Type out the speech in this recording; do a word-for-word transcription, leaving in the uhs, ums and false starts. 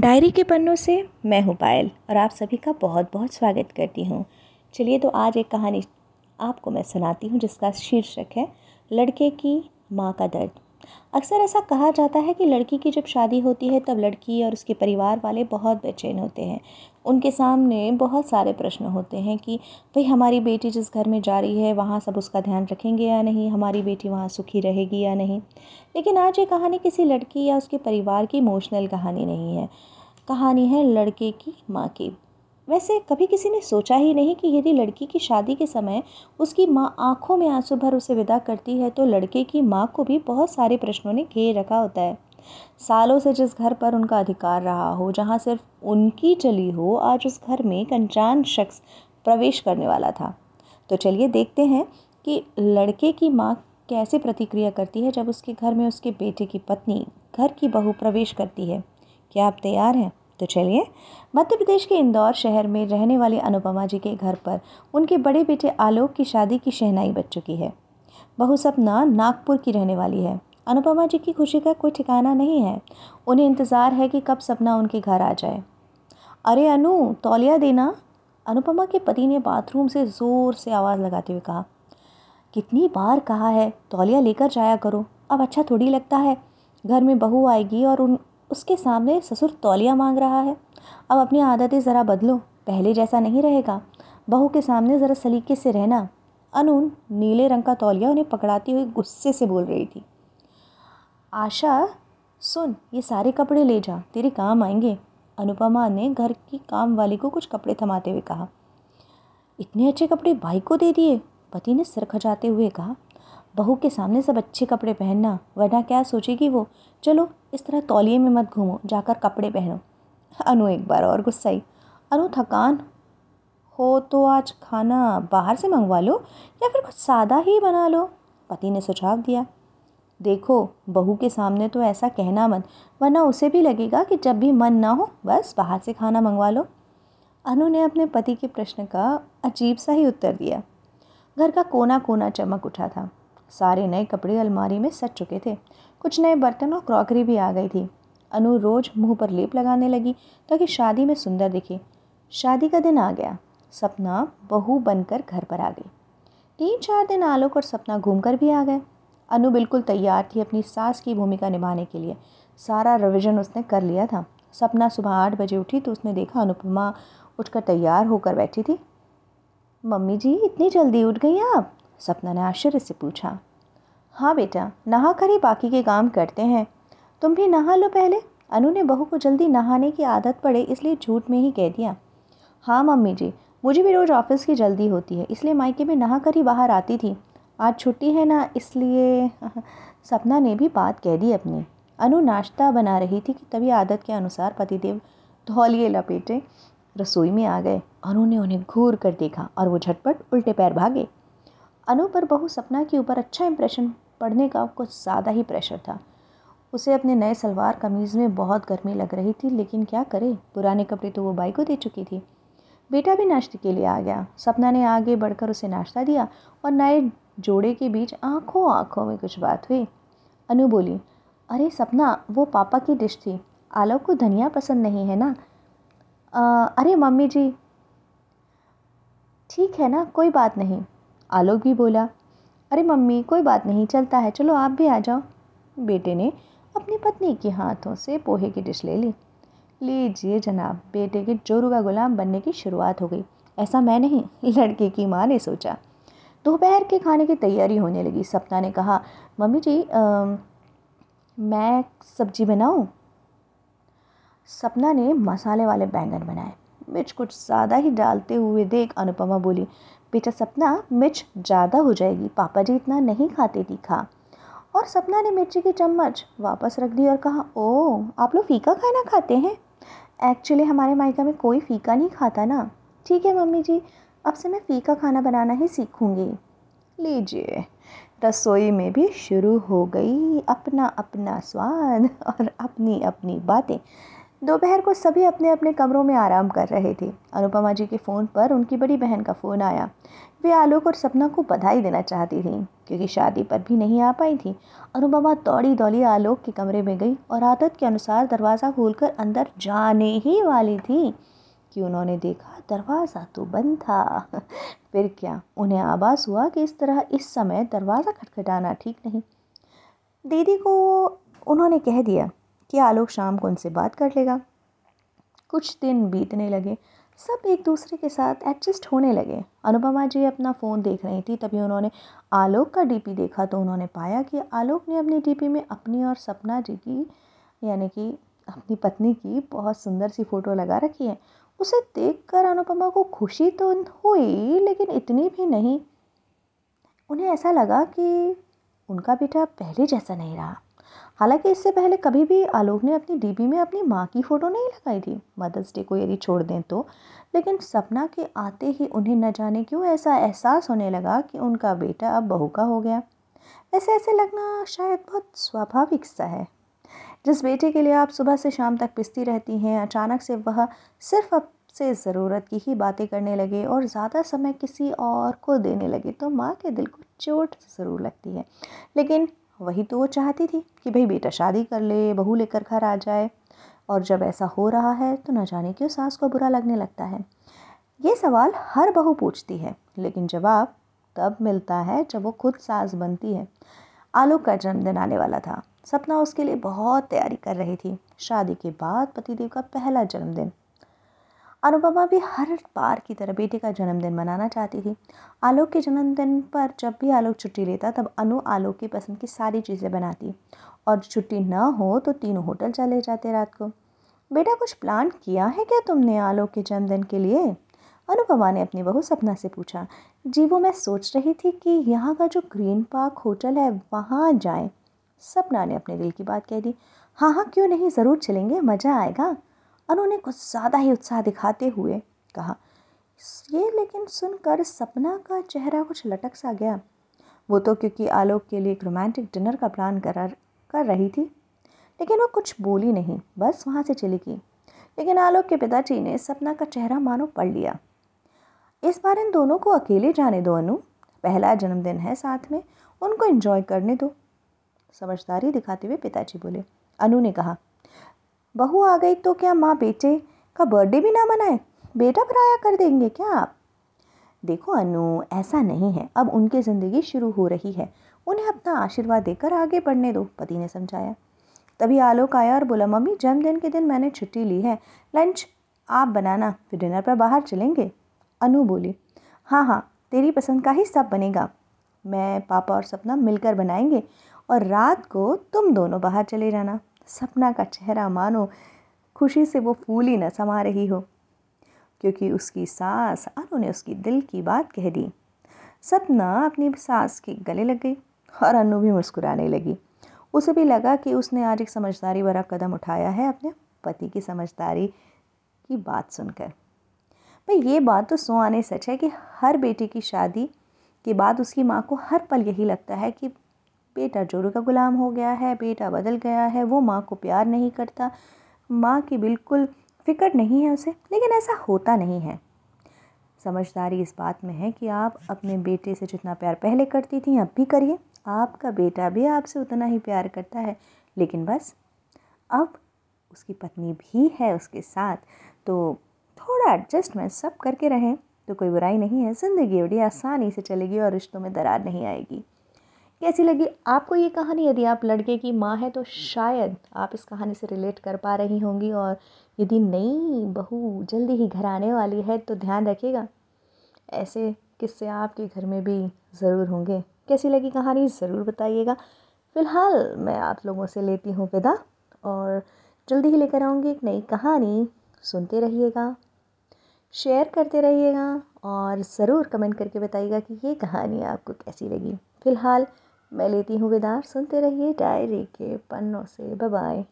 Diary के पन्नों से मैं हूँ पायल और आप सभी का बहुत बहुत स्वागत करती हूँ। चलिए तो आज एक कहानी आपको मैं सुनाती हूँ जिसका शीर्षक है लड़के की माँ का दर्द। अक्सर ऐसा कहा जाता है कि लड़की की जब शादी होती है तब लड़की और उसके परिवार वाले बहुत बेचैन होते हैं। उनके सामने बहुत सारे प्रश्न होते हैं कि भाई हमारी बेटी जिस घर में जा रही है वहाँ सब उसका ध्यान रखेंगे या नहीं, हमारी बेटी वहाँ सुखी रहेगी या नहीं। लेकिन आज ये कहानी किसी लड़की या उसके परिवार की इमोशनल कहानी नहीं है, कहानी है लड़के की माँ की। वैसे कभी किसी ने सोचा ही नहीं कि यदि लड़की की शादी के समय उसकी माँ आंखों में आंसू भर उसे विदा करती है तो लड़के की माँ को भी बहुत सारे प्रश्नों ने घेर रखा होता है। सालों से जिस घर पर उनका अधिकार रहा हो, जहाँ सिर्फ उनकी चली हो, आज उस घर में एक अनजान शख्स प्रवेश करने वाला था। तो चलिए देखते हैं कि लड़के की माँ कैसे प्रतिक्रिया करती है जब उसके घर में उसके बेटे की पत्नी, घर की बहू प्रवेश करती है। क्या आप तैयार हैं? तो चलिए, मध्य प्रदेश के इंदौर शहर में रहने वाले अनुपमा जी के घर पर उनके बड़े बेटे आलोक की शादी की शहनाई बज चुकी है। बहू सपना नागपुर की रहने वाली है। अनुपमा जी की खुशी का कोई ठिकाना नहीं है। उन्हें इंतज़ार है कि कब सपना उनके घर आ जाए। अरे अनु, तौलिया देना, अनुपमा के पति ने बाथरूम से ज़ोर से आवाज़ लगाते हुए कहा। कितनी बार कहा है तौलिया लेकर जाया करो, अब अच्छा थोड़ी लगता है। घर में बहू आएगी और उन उसके सामने ससुर तौलिया मांग रहा है। अब अपनी आदतें ज़रा बदलो, पहले जैसा नहीं रहेगा। बहू के सामने ज़रा सलीके से रहना, अनु नीले रंग का तौलिया उन्हें पकड़ाती हुई गुस्से से बोल रही थी। आशा सुन, ये सारे कपड़े ले जा, तेरे काम आएंगे, अनुपमा ने घर की काम वाली को कुछ कपड़े थमाते हुए कहा। इतने अच्छे कपड़े भाई को दे दिए, पति ने सिर खजाते हुए कहा। बहू के सामने सब अच्छे कपड़े पहनना, वरना क्या सोचेगी वो। चलो इस तरह तौलिए में मत घूमो, जाकर कपड़े पहनो, अनु एक बार और गुस्साई। अनु थकान हो तो आज खाना बाहर से मंगवा लो या फिर कुछ सादा ही बना लो, पति ने सुझाव दिया। देखो बहू के सामने तो ऐसा कहना मत, वरना उसे भी लगेगा कि जब भी मन ना हो बस बाहर से खाना मंगवा लो। अनु ने अपने पति के प्रश्न का अजीब सा ही उत्तर दिया। घर का कोना कोना चमक उठा था। सारे नए कपड़े अलमारी में सज चुके थे। कुछ नए बर्तन और क्रॉकरी भी आ गई थी। अनु रोज़ मुंह पर लेप लगाने लगी ताकि शादी में सुंदर दिखे। शादी का दिन आ गया। सपना बहू बनकर घर पर आ गई। तीन चार दिन आलोक और सपना घूमकर भी आ गए। अनु बिल्कुल तैयार थी अपनी सास की भूमिका निभाने के लिए। सारा रिविज़न उसने कर लिया था। सपना सुबह आठ बजे उठी तो उसने देखा अनुपमा उठकर तैयार होकर बैठी थी। मम्मी जी, इतनी जल्दी उठ गई आप? सपना ने आश्चर्य से पूछा। हाँ बेटा, नहा कर ही बाकी के काम करते हैं, तुम भी नहा लो पहले, अनु ने बहू को जल्दी नहाने की आदत पड़े इसलिए झूठ में ही कह दिया। हाँ मम्मी जी, मुझे भी रोज़ ऑफिस की जल्दी होती है, इसलिए मायके में नहा कर ही बाहर आती थी, आज छुट्टी है ना इसलिए, सपना ने भी बात कह दी अपनी। अनु नाश्ता बना रही थी कि तभी आदत के अनुसार पतिदेव धौलिए लपेटे रसोई में आ गए। अनु ने उन्हें घूर कर देखा और वो झटपट उल्टे पैर भागे। अनु पर बहू सपना के ऊपर अच्छा इम्प्रेशन पड़ने का कुछ ज़्यादा ही प्रेशर था। उसे अपने नए सलवार कमीज़ में बहुत गर्मी लग रही थी, लेकिन क्या करे, पुराने कपड़े तो वो बाई को दे चुकी थी। बेटा भी नाश्ते के लिए आ गया। सपना ने आगे बढ़कर उसे नाश्ता दिया और नए जोड़े के बीच आंखों आंखों में कुछ बात हुई। अनु बोली, अरे सपना, वो पापा की डिश थी, आलोक को धनिया पसंद नहीं है ना। आ, अरे मम्मी जी, ठीक है ना, कोई बात नहीं, आलोक भी बोला। अरे मम्मी, कोई बात नहीं, चलता है, चलो आप भी आ जाओ। बेटे ने अपनी पत्नी के हाथों से पोहे की डिश ले ली। लीजिए जनाब, बेटे के जोरू का गुलाम बनने की शुरुआत हो गई। ऐसा मैं नहीं, लड़के की माँ ने सोचा। दोपहर के खाने की तैयारी होने लगी। सपना ने कहा, मम्मी जी आ, मैं सब्जी बनाऊं? सपना ने मसाले वाले बैंगन बनाए, मिर्च कुछ ज़्यादा ही डालते हुए देख अनुपमा बोली, बेटा सपना, मिर्च ज़्यादा हो जाएगी, पापा जी इतना नहीं खाते तीखा। और सपना ने मिर्ची की चम्मच वापस रख दी और कहा, ओह आप लोग फीका खाना खाते हैं? एक्चुअली हमारे मायका में कोई फीका नहीं खाता ना। ठीक है मम्मी जी, अब से मैं फीका खाना बनाना ही सीखूंगी। लीजिए, रसोई में भी शुरू हो गई अपना अपना स्वाद और अपनी अपनी बातें। दोपहर को सभी अपने अपने कमरों में आराम कर रहे थे। अनुपमा जी के फ़ोन पर उनकी बड़ी बहन का फ़ोन आया। वे आलोक और सपना को बधाई देना चाहती थी क्योंकि शादी पर भी नहीं आ पाई थी। अनुपमा दौड़ी दौड़ी आलोक के कमरे में गई और आदत के अनुसार दरवाज़ा खोलकर अंदर जाने ही वाली थी कि उन्होंने देखा दरवाज़ा तो बंद था। फिर क्या, उन्हें आभास हुआ कि इस तरह इस समय दरवाज़ा खटखटाना ठीक नहीं। दीदी को उन्होंने कह दिया कि आलोक शाम को उनसे बात कर लेगा। कुछ दिन बीतने लगे, सब एक दूसरे के साथ एडजस्ट होने लगे। अनुपमा जी अपना फ़ोन देख रही थी, तभी उन्होंने आलोक का डीपी देखा तो उन्होंने पाया कि आलोक ने अपने डीपी में अपनी और सपना जी की यानी कि अपनी पत्नी की बहुत सुंदर सी फ़ोटो लगा रखी है। उसे देखकर अनुपमा को खुशी तो हुई लेकिन इतनी भी नहीं। उन्हें ऐसा लगा कि उनका बेटा पहले जैसा नहीं रहा। हालांकि इससे पहले कभी भी आलोक ने अपनी डीपी में अपनी माँ की फ़ोटो नहीं लगाई थी, मदर्स डे को यदि छोड़ दें तो। लेकिन सपना के आते ही उन्हें न जाने क्यों ऐसा एहसास होने लगा कि उनका बेटा अब बहू का हो गया। ऐसे ऐसे लगना शायद बहुत स्वाभाविक सा है। जिस बेटे के लिए आप सुबह से शाम तक पिसती रहती हैं, अचानक से वह सिर्फ आपसे ज़रूरत की ही बातें करने लगे और ज़्यादा समय किसी और को देने लगे तो माँ के दिल को चोट ज़रूर लगती है। लेकिन वही तो वो चाहती थी कि भाई बेटा शादी कर ले, बहू लेकर घर आ जाए। और जब ऐसा हो रहा है तो न जाने क्यों सास को बुरा लगने लगता है। ये सवाल हर बहू पूछती है लेकिन जवाब तब मिलता है जब वो खुद सास बनती है। आलोक का जन्मदिन आने वाला था। सपना उसके लिए बहुत तैयारी कर रही थी। शादी के बाद पतिदेव का पहला जन्मदिन। अनुपमा भी हर बार की तरह बेटे का जन्मदिन मनाना चाहती थी। आलोक के जन्मदिन पर जब भी आलोक छुट्टी लेता तब अनु आलोक की पसंद की सारी चीज़ें बनाती और छुट्टी ना हो तो तीनों होटल चले जाते रात को। बेटा कुछ प्लान किया है क्या तुमने आलोक के जन्मदिन के लिए? अनुपमा ने अपनी बहू सपना से पूछा। जी वो मैं सोच रही थी कि यहाँ का जो ग्रीन पार्क होटल है वहाँ जाएँ। सपना ने अपने दिल की बात कह दी। हाँ हाँ क्यों नहीं, ज़रूर चलेंगे, मज़ा आएगा। उन्होंने कुछ ज़्यादा ही उत्साह दिखाते हुए कहा। ये लेकिन सुनकर सपना का चेहरा कुछ लटक सा गया। वो तो क्योंकि आलोक के लिए एक रोमांटिक डिनर का प्लान कर कर रही थी लेकिन वो कुछ बोली नहीं, बस वहाँ से चली गई। लेकिन आलोक के पिताजी ने सपना का चेहरा मानो पढ़ लिया। इस बार इन दोनों को अकेले जाने दो अनु, पहला जन्मदिन है साथ में, उनको एंजॉय करने दो। समझदारी दिखाते हुए पिताजी बोले। अनु ने कहा, बहू आ गई तो क्या माँ बेटे का बर्थडे भी ना मनाए? बेटा पराया कर देंगे क्या आप? देखो अनु, ऐसा नहीं है, अब उनकी ज़िंदगी शुरू हो रही है, उन्हें अपना आशीर्वाद देकर आगे बढ़ने दो, पति ने समझाया। तभी आलोक आया और बोला, मम्मी जन्मदिन के दिन मैंने छुट्टी ली है, लंच आप बनाना, फिर डिनर पर बाहर चलेंगे। अनु बोली, हाँ हाँ तेरी पसंद का ही सब बनेगा, मैं पापा और सपना मिलकर बनाएंगे और रात को तुम दोनों बाहर चले जाना। सपना का चेहरा मानो खुशी से वो फूल ही न समा रही हो क्योंकि उसकी सास अनु ने उसकी दिल की बात कह दी। सपना अपनी सास के गले लग गई और अनु भी मुस्कुराने लगी। उसे भी लगा कि उसने आज एक समझदारी भरा कदम उठाया है अपने पति की समझदारी की बात सुनकर। भाई ये बात तो सौ आने सच है कि हर बेटी की शादी के बाद उसकी माँ को हर पल यही लगता है कि बेटा जोरू का गुलाम हो गया है, बेटा बदल गया है, वो माँ को प्यार नहीं करता, माँ की बिल्कुल फिक्र नहीं है उसे। लेकिन ऐसा होता नहीं है। समझदारी इस बात में है कि आप अपने बेटे से जितना प्यार पहले करती थी अब भी करिए, आपका बेटा भी आपसे उतना ही प्यार करता है, लेकिन बस अब उसकी पत्नी भी है उसके साथ तो थोड़ा एडजस्टमेंट सब करके रहें तो कोई बुराई नहीं है। ज़िंदगी बड़ी आसानी से चलेगी और रिश्तों में दरार नहीं आएगी। कैसी लगी आपको ये कहानी? यदि आप लड़के की माँ है तो शायद आप इस कहानी से रिलेट कर पा रही होंगी। और यदि नई बहू जल्दी ही घर आने वाली है तो ध्यान रखिएगा, ऐसे किस्से आपके घर में भी ज़रूर होंगे। कैसी लगी कहानी ज़रूर बताइएगा। फ़िलहाल मैं आप लोगों से लेती हूँ विदा और जल्दी ही लेकर आऊँगी एक नई कहानी। सुनते रहिएगा, शेयर करते रहिएगा और ज़रूर कमेंट करके बताइएगा कि ये कहानी आपको कैसी लगी। फ़िलहाल मैं लेती हूँ विदा। सुनते रहिए डायरी के पन्नों से। Bye bye.